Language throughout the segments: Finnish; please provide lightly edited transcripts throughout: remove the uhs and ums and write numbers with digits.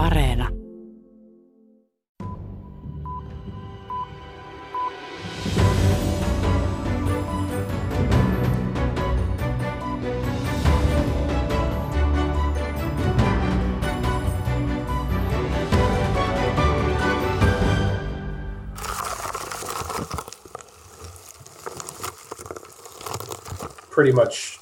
Areena. Pretty much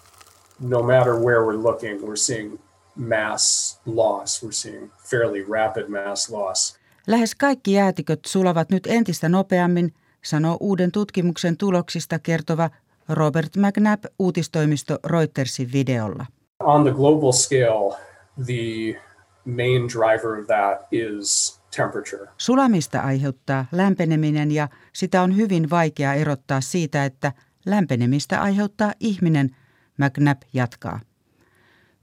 no matter where we're looking, we're seeing mass loss. We're seeing fairly rapid mass loss. Lähes kaikki jäätiköt sulavat nyt entistä nopeammin, sanoo uuden tutkimuksen tuloksista kertova Robert McNabb uutistoimisto Reutersin videolla. On the global scale, the main driver of that is temperature. Sulamista aiheuttaa lämpeneminen ja sitä on hyvin vaikea erottaa siitä, että lämpenemistä aiheuttaa ihminen, McNabb jatkaa.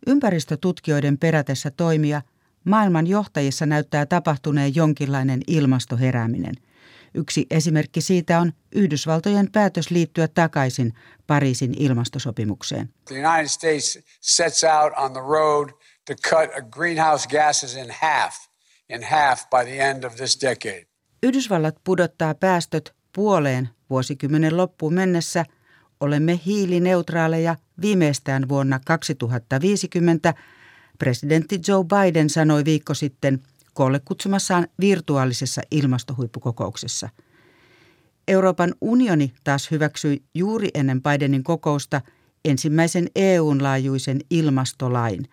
Ympäristötutkijoiden perätessä toimia maailman johtajissa näyttää tapahtuneen jonkinlainen ilmastoherääminen. Yksi esimerkki siitä on Yhdysvaltojen päätös liittyä takaisin Pariisin ilmastosopimukseen. The United States sets out on the road to cut greenhouse gases in half by the end of this decade. Yhdysvallat pudottaa päästöt puoleen vuosikymmenen loppuun mennessä. Olemme hiilineutraaleja viimeistään vuonna 2050, presidentti Joe Biden sanoi viikko sitten koolle kutsumassaan virtuaalisessa ilmastohuippukokouksessa. Euroopan unioni taas hyväksyi juuri ennen Bidenin kokousta ensimmäisen EU:n laajuisen ilmastolain.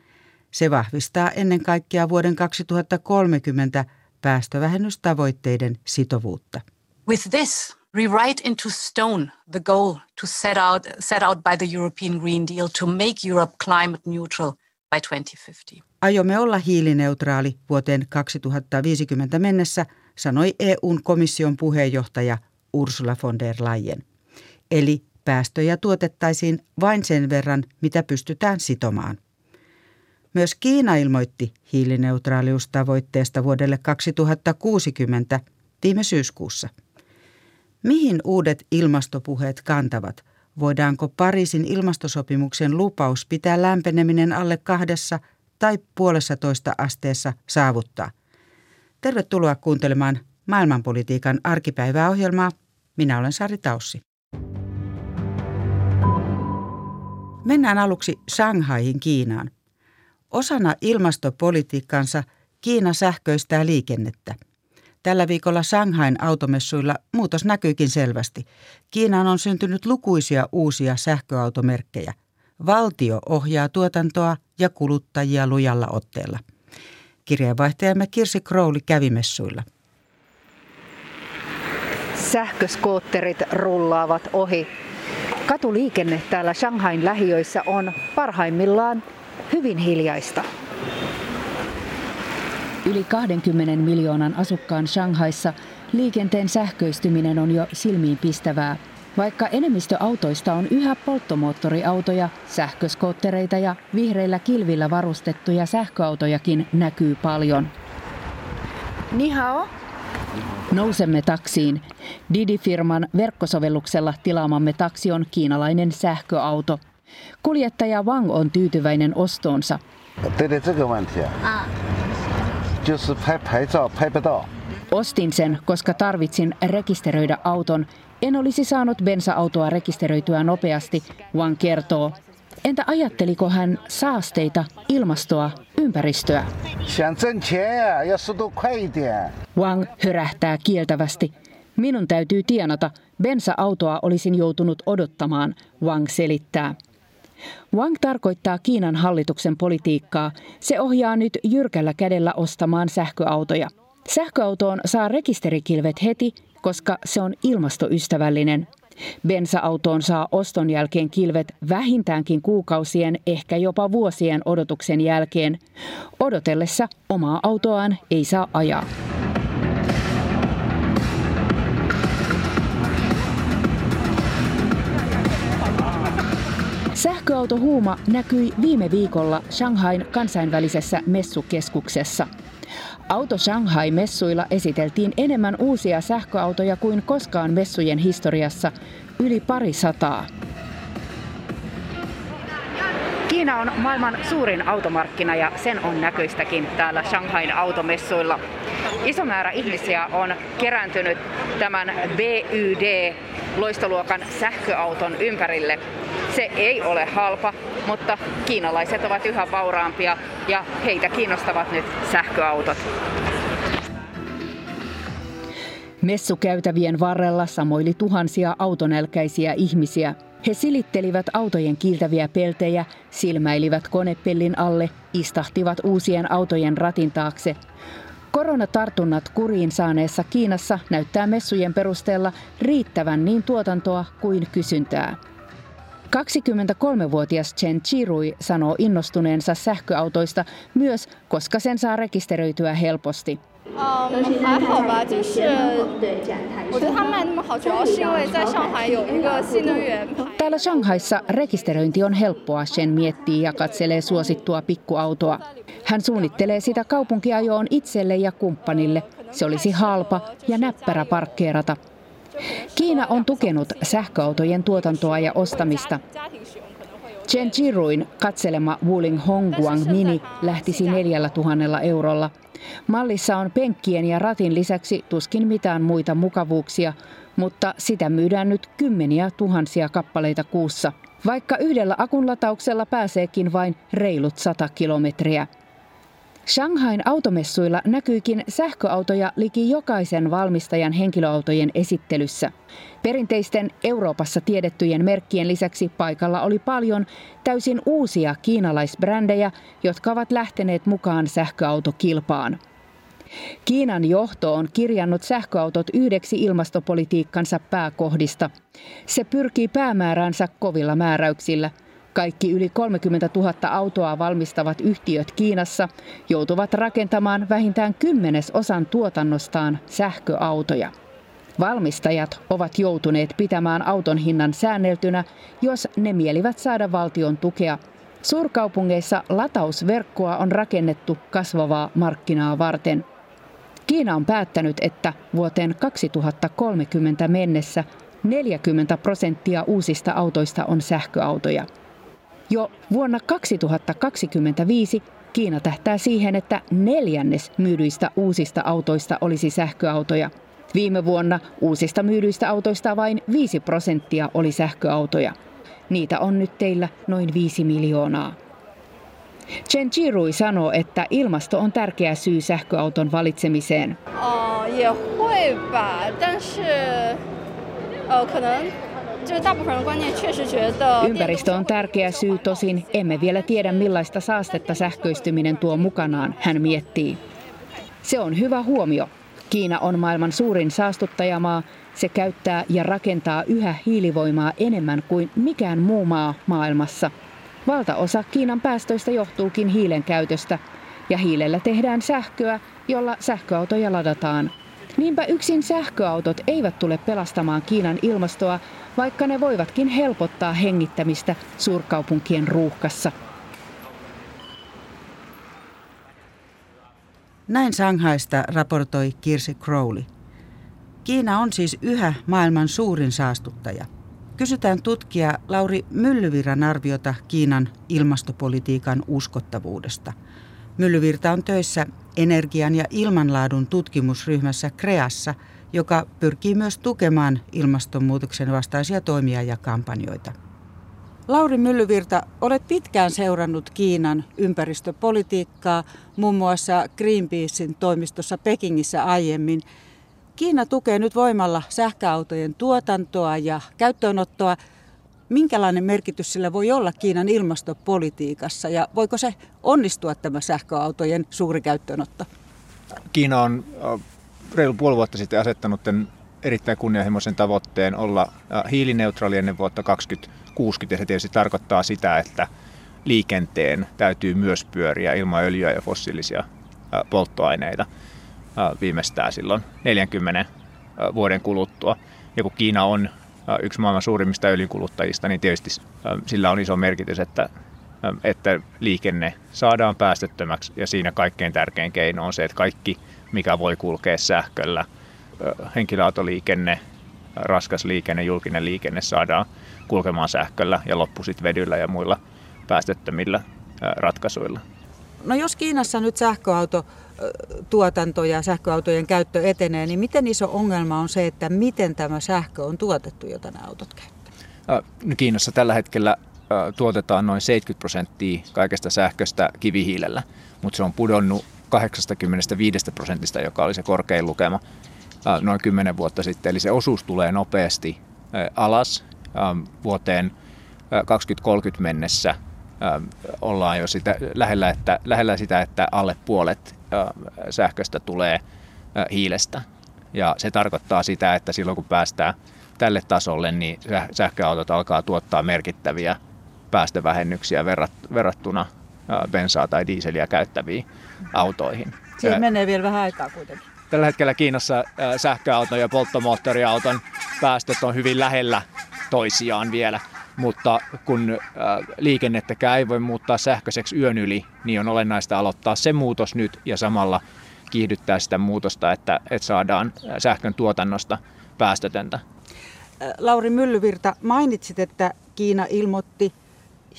Se vahvistaa ennen kaikkea vuoden 2030 päästövähennystavoitteiden sitovuutta. With this rewrite into stone the goal to set out by the European Green Deal to make Europe climate neutral by 2050. Aiomme olla hiilineutraali vuoteen 2050 mennessä, sanoi EU:n komission puheenjohtaja Ursula von der Leyen. Eli päästöjä tuotettaisiin vain sen verran, mitä pystytään sitomaan. Myös Kiina ilmoitti hiilineutraaliustavoitteesta vuodelle 2060 viime syyskuussa. Mihin uudet ilmastopuheet kantavat? Voidaanko Pariisin ilmastosopimuksen lupaus pitää lämpeneminen alle 2 tai 1,5 asteessa saavuttaa? Tervetuloa kuuntelemaan maailmanpolitiikan arkipäivää ohjelmaa. Minä olen Sari Taussi. Mennään aluksi Shanghaihin Kiinaan. Osana ilmastopolitiikkansa Kiina sähköistää liikennettä. Tällä viikolla Shanghain automessuilla muutos näkyykin selvästi. Kiinaan on syntynyt lukuisia uusia sähköautomerkkejä. Valtio ohjaa tuotantoa ja kuluttajia lujalla otteella. Kirjeenvaihtajamme Kirsi Crowley kävi messuilla. Sähköskootterit rullaavat ohi. Katuliikenne täällä Shanghain lähiöissä on parhaimmillaan hyvin hiljaista. Yli 20 miljoonan asukkaan Shanghaissa liikenteen sähköistyminen on jo silmiinpistävää. Vaikka enemmistö autoista on yhä polttomoottoriautoja, sähköskoottereita ja vihreillä kilvillä varustettuja sähköautojakin näkyy paljon. Ni hao. Nousemme taksiin. Didi-firman verkkosovelluksella tilaamamme taksi on kiinalainen sähköauto. Kuljettaja Wang on tyytyväinen ostoonsa. Ostin sen, koska tarvitsin rekisteröidä auton. En olisi saanut bensa-autoa rekisteröityä nopeasti, Wang kertoo. Entä ajatteliko hän saasteita, ilmastoa, ympäristöä? Wang hörähtää kieltävästi. Minun täytyy tienata. Bensa-autoa olisin joutunut odottamaan, Wang selittää. Wang tarkoittaa Kiinan hallituksen politiikkaa. Se ohjaa nyt jyrkällä kädellä ostamaan sähköautoja. Sähköautoon saa rekisterikilvet heti, koska se on ilmastoystävällinen. Bensa-autoon saa oston jälkeen kilvet vähintäänkin kuukausien, ehkä jopa vuosien odotuksen jälkeen. Odotellessa omaa autoaan ei saa ajaa. Sähköautohuuma näkyi viime viikolla Shanghain kansainvälisessä messukeskuksessa. Auto Shanghai-messuilla esiteltiin enemmän uusia sähköautoja kuin koskaan messujen historiassa, yli 200. Kiina on maailman suurin automarkkina ja sen on näköistäkin täällä Shanghain automessuilla. Iso määrä ihmisiä on kerääntynyt tämän BYD-loistoluokan sähköauton ympärille. Se ei ole halpa, mutta kiinalaiset ovat yhä vauraampia ja heitä kiinnostavat nyt sähköautot. Messukäytävien varrella samoili tuhansia autonälkäisiä ihmisiä. He silittelivät autojen kiiltäviä peltejä, silmäilivät konepellin alle, istahtivat uusien autojen ratin taakse. Koronatartunnat kuriin saaneessa Kiinassa näyttää messujen perusteella riittävän niin tuotantoa kuin kysyntää. 23-vuotias Chen Jirui sanoo innostuneensa sähköautoista myös, koska sen saa rekisteröityä helposti. Täällä Shanghaissa rekisteröinti on helppoa, Chen miettii ja katselee suosittua pikkuautoa. Hän suunnittelee sitä kaupunkiajoon itselle ja kumppanille. Se olisi halpa ja näppärä parkkeerata. Kiina on tukenut sähköautojen tuotantoa ja ostamista. Chen Jiruin katselema Wuling Hongguang Mini lähtisi 4 000 eurolla. Mallissa on penkkien ja ratin lisäksi tuskin mitään muita mukavuuksia, mutta sitä myydään nyt kymmeniä tuhansia kappaleita kuussa, vaikka yhdellä akunlatauksella pääseekin vain reilut 100 kilometriä. Shanghain automessuilla näkyykin sähköautoja liki jokaisen valmistajan henkilöautojen esittelyssä. Perinteisten Euroopassa tiedettyjen merkkien lisäksi paikalla oli paljon täysin uusia kiinalaisbrändejä, jotka ovat lähteneet mukaan sähköautokilpaan. Kiinan johto on kirjannut sähköautot yhdeksi ilmastopolitiikkansa pääkohdista. Se pyrkii päämääränsä kovilla määräyksillä. Kaikki yli 30 000 autoa valmistavat yhtiöt Kiinassa joutuvat rakentamaan vähintään 10% tuotannostaan sähköautoja. Valmistajat ovat joutuneet pitämään auton hinnan säänneltynä, jos ne mielivät saada valtion tukea. Suurkaupungeissa latausverkkoa on rakennettu kasvavaa markkinaa varten. Kiina on päättänyt, että vuoteen 2030 mennessä 40% uusista autoista on sähköautoja. Jo vuonna 2025 Kiina tähtää siihen, että 1/4 myydyistä uusista autoista olisi sähköautoja. Viime vuonna uusista myydyistä autoista vain 5% oli sähköautoja. Niitä on nyt teillä noin 5 miljoonaa. Chen Jirui sanoo, että ilmasto on tärkeä syy sähköauton valitsemiseen. Ympäristö on tärkeä syy, tosin emme vielä tiedä millaista saastetta sähköistyminen tuo mukanaan, hän miettii. Se on hyvä huomio. Kiina on maailman suurin saastuttajamaa. Se käyttää ja rakentaa yhä hiilivoimaa enemmän kuin mikään muu maa maailmassa. Valtaosa Kiinan päästöistä johtuukin hiilen käytöstä. Ja hiilellä tehdään sähköä, jolla sähköautoja ladataan. Niinpä yksin sähköautot eivät tule pelastamaan Kiinan ilmastoa, vaikka ne voivatkin helpottaa hengittämistä suurkaupunkien ruuhkassa. Näin Shanghaista raportoi Kirsi Crowley. Kiina on siis yhä maailman suurin saastuttaja. Kysytään tutkija Lauri Myllyvirran arviota Kiinan ilmastopolitiikan uskottavuudesta. Myllyvirta on töissä energian ja ilmanlaadun tutkimusryhmässä Creassa, joka pyrkii myös tukemaan ilmastonmuutoksen vastaisia toimia ja kampanjoita. Lauri Myllyvirta, olet pitkään seurannut Kiinan ympäristöpolitiikkaa, muun muassa Greenpeacen toimistossa Pekingissä aiemmin. Kiina tukee nyt voimalla sähköautojen tuotantoa ja käyttöönottoa. Minkälainen merkitys sillä voi olla Kiinan ilmastopolitiikassa ja voiko se onnistua tämä sähköautojen suuri käyttöönotto? Kiina on reilu puoli vuotta sitten asettanut tämän erittäin kunnianhimoisen tavoitteen olla hiilineutraali ennen vuotta 2060. Ja se tietysti tarkoittaa sitä, että liikenteen täytyy myös pyöriä ilman öljyä ja fossiilisia polttoaineita viimeistään silloin 40 vuoden kuluttua. Ja kun Kiina on yksi maailman suurimmista öljynkuluttajista, niin tietysti sillä on iso merkitys, että liikenne saadaan päästöttömäksi. Ja siinä kaikkein tärkein keino on se, että kaikki, mikä voi kulkea sähköllä, henkilöautoliikenne, raskas liikenne, julkinen liikenne saadaan kulkemaan sähköllä ja loppu sitten vedyllä ja muilla päästöttömillä ratkaisuilla? No jos Kiinassa nyt sähköautotuotanto ja sähköautojen käyttö etenee, niin miten iso ongelma on se, että miten tämä sähkö on tuotettu, jota nämä autot käyttävät? Kiinassa tällä hetkellä tuotetaan noin 70% kaikesta sähköstä kivihiilellä, mutta se on pudonnut 85%, joka oli se korkein lukema noin 10 vuotta sitten. Eli se osuus tulee nopeasti alas vuoteen 2030 mennessä. Ollaan jo sitä, lähellä sitä, että alle puolet sähköstä tulee hiilestä. Ja se tarkoittaa sitä, että silloin kun päästään tälle tasolle, niin sähköautot alkaa tuottaa merkittäviä päästövähennyksiä verrattuna bensaa tai diiseliä käyttäviin autoihin. Siihen menee vielä vähän aikaa kuitenkin. Tällä hetkellä Kiinassa sähköauton ja polttomoottoriauton päästöt on hyvin lähellä toisiaan vielä. Mutta kun liikennettäkään ei voi muuttaa sähköiseksi yön yli, niin on olennaista aloittaa se muutos nyt ja samalla kiihdyttää sitä muutosta, että saadaan sähkön tuotannosta päästötöntä. Lauri Myllyvirta, mainitsit, että Kiina ilmoitti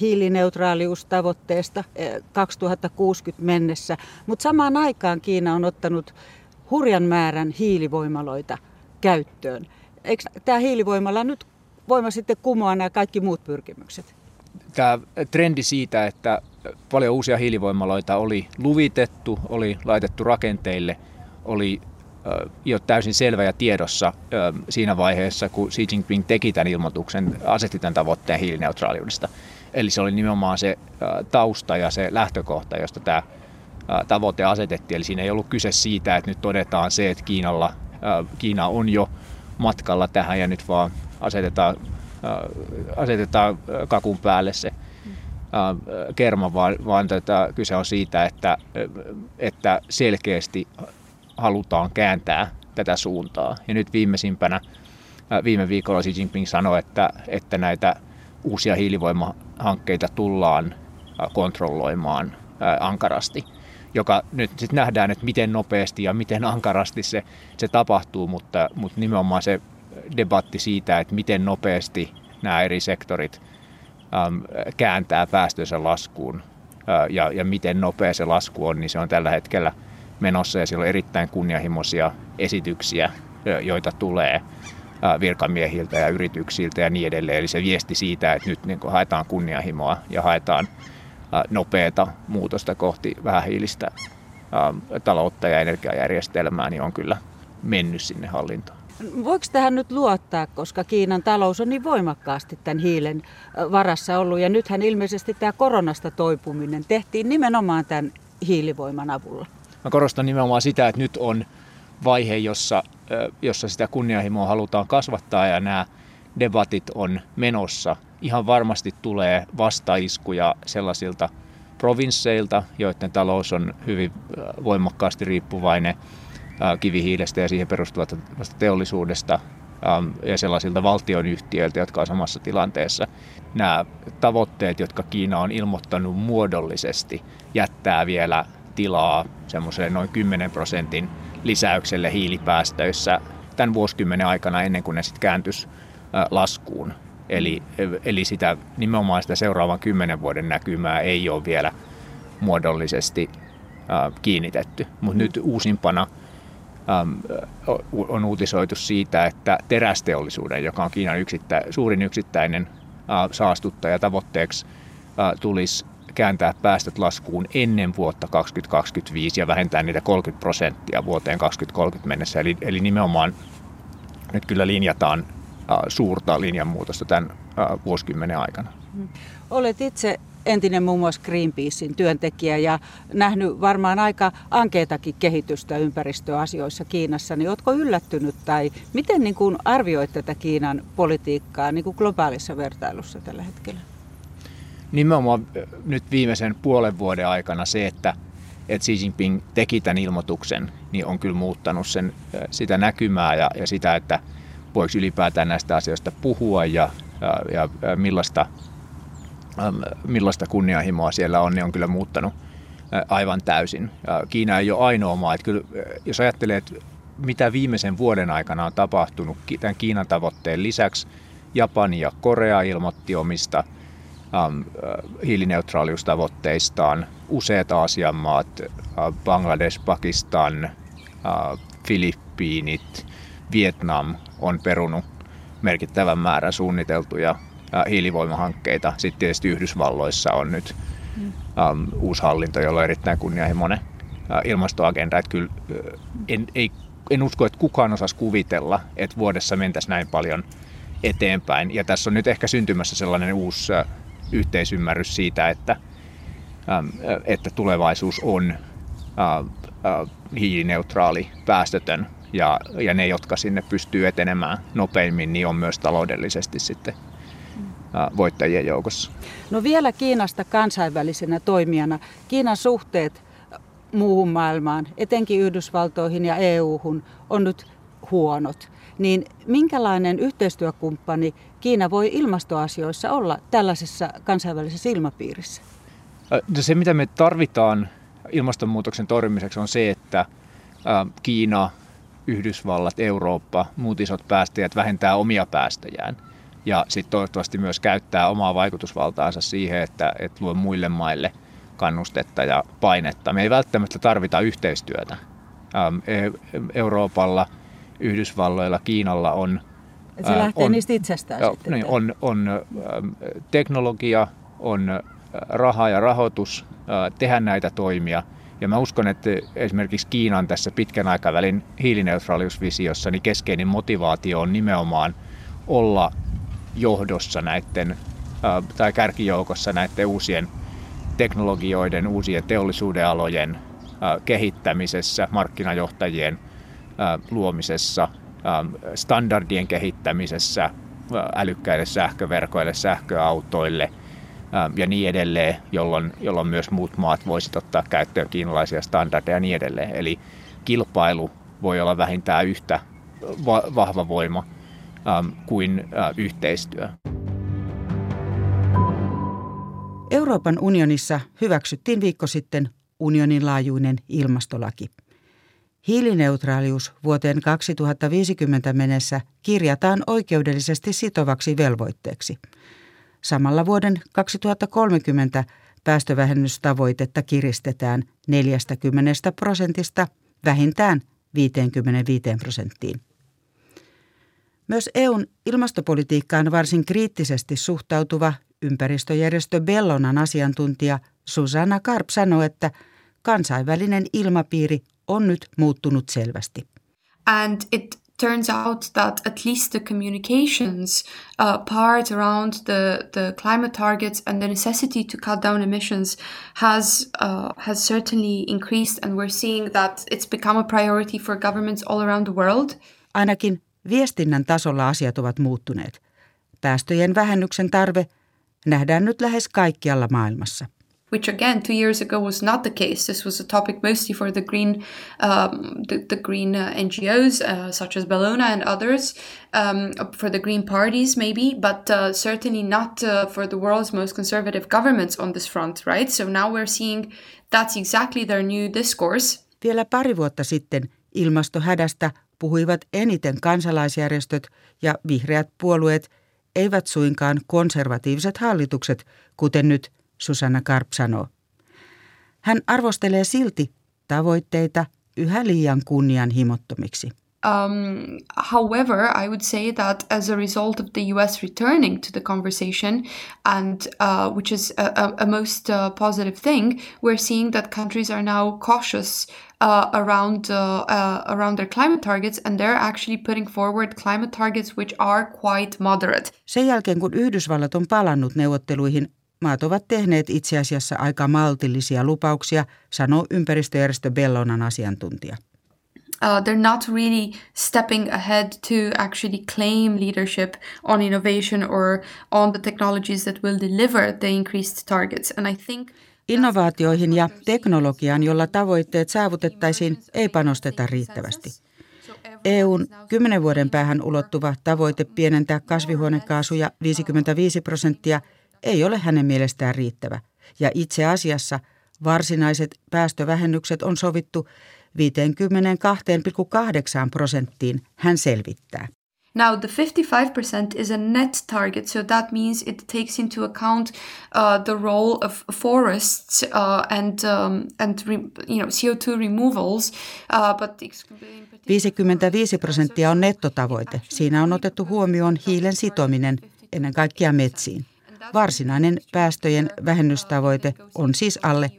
hiilineutraaliustavoitteesta 2060 mennessä, mutta samaan aikaan Kiina on ottanut hurjan määrän hiilivoimaloita käyttöön. Eikö tämä hiilivoimala nyt voima sitten kumoaa nämä kaikki muut pyrkimykset? Tämä trendi siitä, että paljon uusia hiilivoimaloita oli luvitettu, oli laitettu rakenteille, oli jo täysin selvä ja tiedossa siinä vaiheessa, kun Xi Jinping teki tämän ilmoituksen, asetti tämän tavoitteen hiilineutraaliudesta. Eli se oli nimenomaan se tausta ja se lähtökohta, josta tämä tavoite asetettiin. Eli siinä ei ollut kyse siitä, että nyt todetaan se, että Kiina on jo matkalla tähän ja nyt vaan asetetaan kakun päälle se kerma, vaan kyse on siitä, että selkeästi halutaan kääntää tätä suuntaa. Ja nyt viimeisimpänä, viime viikolla Xi Jinping sanoi, että näitä uusia hiilivoimahankkeita tullaan kontrolloimaan ankarasti, joka nyt sitten nähdään, että miten nopeasti ja miten ankarasti se tapahtuu, mutta nimenomaan se debatti siitä, että miten nopeasti nämä eri sektorit kääntää päästönsä laskuun ja miten nopea se lasku on, niin se on tällä hetkellä menossa ja siellä on erittäin kunnianhimoisia esityksiä, joita tulee virkamiehiltä ja yrityksiltä ja niin edelleen. Eli se viesti siitä, että nyt niin kuin haetaan kunnianhimoa ja haetaan nopeata muutosta kohti vähähiilistä taloutta ja energiajärjestelmää, niin on kyllä mennyt sinne hallintoon. Voiko tähän nyt luottaa, koska Kiinan talous on niin voimakkaasti tämän hiilen varassa ollut ja nythän ilmeisesti tämä koronasta toipuminen tehtiin nimenomaan tämän hiilivoiman avulla? Mä korostan nimenomaan sitä, että nyt on vaihe, jossa sitä kunnianhimoa halutaan kasvattaa ja nämä debatit on menossa. Ihan varmasti tulee vastaiskuja sellaisilta provinsseilta, joiden talous on hyvin voimakkaasti riippuvainen kivihiilestä ja siihen perustuvasta teollisuudesta ja sellaisilta valtionyhtiöiltä, jotka on samassa tilanteessa. Nämä tavoitteet, jotka Kiina on ilmoittanut muodollisesti, jättää vielä tilaa semmoiseen noin 10% lisäykselle hiilipäästöissä tämän vuosikymmenen aikana ennen kuin ne sitten kääntyisi laskuun. Eli sitä nimenomaan sitä seuraavan 10 vuoden näkymää ei ole vielä muodollisesti kiinnitetty. Mutta nyt uusimpana on uutisoitu siitä, että terästeollisuuden, joka on Kiinan suurin yksittäinen saastuttaja, tavoitteeksi tulisi kääntää päästöt laskuun ennen vuotta 2025 ja vähentää niitä 30% vuoteen 2030 mennessä. Eli nimenomaan nyt kyllä linjataan suurta linjanmuutosta tämän vuosikymmenen aikana. Olet itse entinen muun muassa Greenpeacein työntekijä ja nähnyt varmaan aika ankeatakin kehitystä ympäristöasioissa Kiinassa, niin oletko yllättynyt tai miten niin kuin arvioit tätä Kiinan politiikkaa niin kuin globaalissa vertailussa tällä hetkellä? Nimenomaan nyt viimeisen puolen vuoden aikana se, että Xi Jinping teki tämän ilmoituksen, niin on kyllä muuttanut sitä näkymää ja sitä, että voiko ylipäätään näistä asioista puhua ja millaista kunnianhimoa siellä on, niin on kyllä muuttanut aivan täysin. Kiina ei ole ainoa maa. Että kyllä, jos ajattelee, että mitä viimeisen vuoden aikana on tapahtunut tämän Kiinan tavoitteen lisäksi, Japani ja Korea ilmoitti omista hiilineutraaliustavoitteistaan useat Aasian maat, Bangladesh, Pakistan, Filippiinit, Vietnam on perunut merkittävän määrän suunniteltuja hiilivoimahankkeita. Sitten tietysti Yhdysvalloissa on nyt uusi hallinto, jolla on erittäin kunnianhimoinen ilmastoagenda. Kyllä, en usko, että kukaan osaisi kuvitella, että vuodessa mentäisiin näin paljon eteenpäin. Ja tässä on nyt ehkä syntymässä sellainen uusi yhteisymmärrys siitä, että tulevaisuus on hiilineutraali, päästötön. Ja ne, jotka sinne pystyy etenemään nopeimmin, niin on myös taloudellisesti sitten voittajien joukossa. No vielä Kiinasta kansainvälisenä toimijana. Kiinan suhteet muuhun maailmaan, etenkin Yhdysvaltoihin ja EU:hun, on nyt huonot. Niin minkälainen yhteistyökumppani Kiina voi ilmastoasioissa olla tällaisessa kansainvälisessä ilmapiirissä? Se, mitä me tarvitaan ilmastonmuutoksen torjumiseksi, on se, että Kiina, Yhdysvallat, Eurooppa, muut isot päästäjät vähentää omia päästöjään ja sitten toivottavasti myös käyttää omaa vaikutusvaltaansa siihen, että luo muille maille kannustetta ja painetta. Me ei välttämättä tarvita yhteistyötä. Euroopalla, Yhdysvalloilla, Kiinalla on... Se lähtee niistä itsestään sitten. Niin, on teknologia, on raha ja rahoitus tehdä näitä toimia. Ja mä uskon, että esimerkiksi Kiinan tässä pitkän aikavälin hiilineutraaliusvisiossa niin keskeinen motivaatio on nimenomaan olla johdossa näiden, tai kärkijoukossa näiden uusien teknologioiden, uusien teollisuudenalojen kehittämisessä, markkinajohtajien luomisessa, standardien kehittämisessä, älykkäille sähköverkoille, sähköautoille ja niin edelleen, jolloin myös muut maat voisivat ottaa käyttöön kiinalaisia standardeja ja niin edelleen. Eli kilpailu voi olla vähintään yhtä vahva voima kuin yhteistyö. Euroopan unionissa hyväksyttiin viikko sitten unionin laajuinen ilmastolaki. Hiilineutraalius vuoteen 2050 mennessä kirjataan oikeudellisesti sitovaksi velvoitteeksi. Samalla vuoden 2030 päästövähennystavoitetta kiristetään 40% vähintään 55%. Myös EUn ilmastopolitiikkaan varsin kriittisesti suhtautuva ympäristöjärjestö Bellonan asiantuntija Susanna Karp sanoi, että kansainvälinen ilmapiiri on nyt muuttunut selvästi. And it turns out that at least the communications part around the climate targets and the necessity to cut down emissions has certainly increased, and we're seeing that it's become a priority for governments all around the world. Ainakin viestinnän tasolla asiat ovat muuttuneet. Päästöjen vähennyksen tarve nähdään nyt lähes kaikkialla maailmassa. Which again 2 years ago was not the case. This was a topic mostly for the green NGOs such as Bellona and others, for the green parties maybe, but certainly not for the world's most conservative governments on this front, right? So now we're seeing that's exactly their new discourse. Vielä pari vuotta sitten ilmastohädästä puhuivat eniten kansalaisjärjestöt ja vihreät puolueet, eivät suinkaan konservatiiviset hallitukset, kuten nyt Susanna Karp sanoo. Hän arvostelee silti tavoitteita yhä liian kunnianhimottomiksi. However, I would say that as a result of the US returning to the conversation, and which is a most positive thing, we're seeing that countries are now cautious around their climate targets, and they're actually putting forward climate targets which are quite moderate. Sen jälkeen, kun Yhdysvallat on palannut neuvotteluihin, maat ovat tehneet itse asiassa aika maltillisia lupauksia, sanoo ympäristöjärjestö Bellonan asiantuntija. They're not really stepping ahead to actually claim leadership on innovation or on the technologies that will deliver the increased targets. And I think innovaatioihin ja teknologiaan, jolla tavoitteet saavutettaisiin, ei panosteta riittävästi. EUn 10 vuoden päähän ulottuva tavoite pienentää kasvihuonekaasuja 55% ei ole hänen mielestään riittävä, ja itse asiassa varsinaiset päästövähennykset on sovittu 52,8%, hän selvittää. Now, the 55% is a net target, so that means it takes into account the role of forests and CO2 removals. 55% on nettotavoite. Siinä on otettu huomioon hiilen sitominen ennen kaikkea metsiin. Varsinainen päästöjen vähennystavoite on siis alle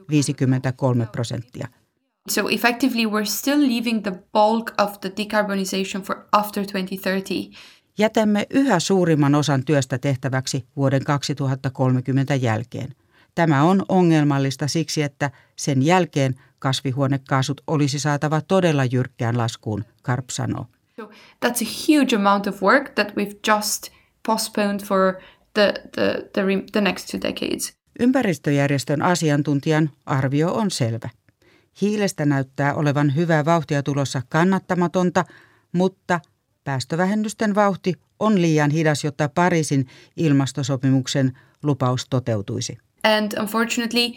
53%. So effectively we're still leaving the bulk of the decarbonization for after 2030. Jätämme yhä suurimman osan työstä tehtäväksi vuoden 2030 jälkeen. Tämä on ongelmallista siksi, että sen jälkeen kasvihuonekaasut olisi saatava todella jyrkkään laskuun, Karp sanoo. So that's a huge amount of work that we've just postponed for the next two decades. Ympäristöjärjestön asiantuntijan arvio on selvä. Hiilestä näyttää olevan hyvää vauhtia tulossa kannattamatonta, mutta päästövähennysten vauhti on liian hidas, jotta Pariisin ilmastosopimuksen lupaus toteutuisi. And unfortunately,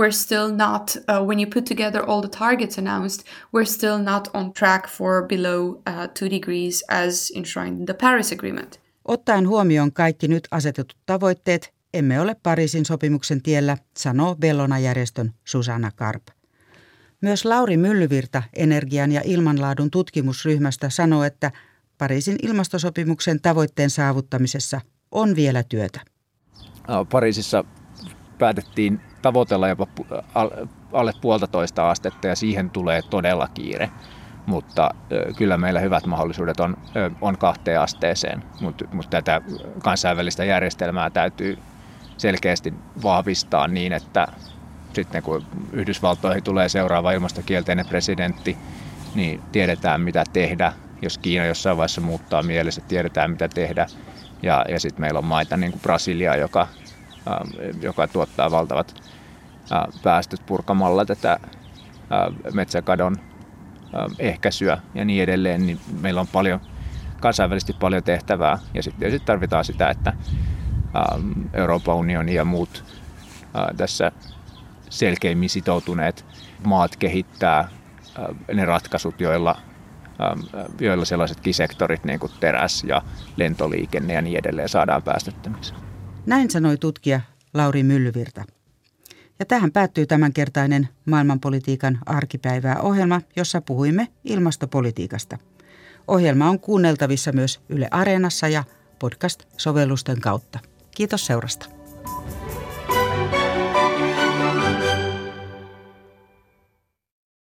we're still not, when you put together all the targets announced, we're still not on track for below 2 degrees as enshrined in the Paris Agreement. Ottaen huomioon kaikki nyt asetetut tavoitteet, emme ole Pariisin sopimuksen tiellä, sanoo Bellona-järjestön Susanna Karp. Myös Lauri Myllyvirta energian ja ilmanlaadun tutkimusryhmästä sanoo, että Pariisin ilmastosopimuksen tavoitteen saavuttamisessa on vielä työtä. Pariisissa päätettiin tavoitella jopa alle 1,5 astetta ja siihen tulee todella kiire. Mutta kyllä meillä hyvät mahdollisuudet on 2 asteeseen, mutta tätä kansainvälistä järjestelmää täytyy selkeästi vahvistaa niin, että sitten kun Yhdysvaltoihin tulee seuraava ilmastokielteinen presidentti, niin tiedetään mitä tehdä. Jos Kiina jossain vaiheessa muuttaa mielessä, tiedetään mitä tehdä. Ja sitten meillä on maita niin kuin Brasilia, joka tuottaa valtavat päästöt purkamalla tätä metsäkadon ehkäisyä ja niin edelleen. Niin meillä on kansainvälisesti paljon tehtävää. Ja sitten tarvitaan sitä, että Euroopan unioni ja muut tässä selkeimmin sitoutuneet maat kehittää ne ratkaisut, joilla sellaisetkin sektorit niin kuin teräs ja lentoliikenne ja niin edelleen saadaan päästöttömiksi. Näin sanoi tutkija Lauri Myllyvirta. Ja tähän päättyy tämänkertainen maailmanpolitiikan arkipäivää ohjelma, jossa puhuimme ilmastopolitiikasta. Ohjelma on kuunneltavissa myös Yle Areenassa ja podcast-sovellusten kautta. Kiitos seurasta.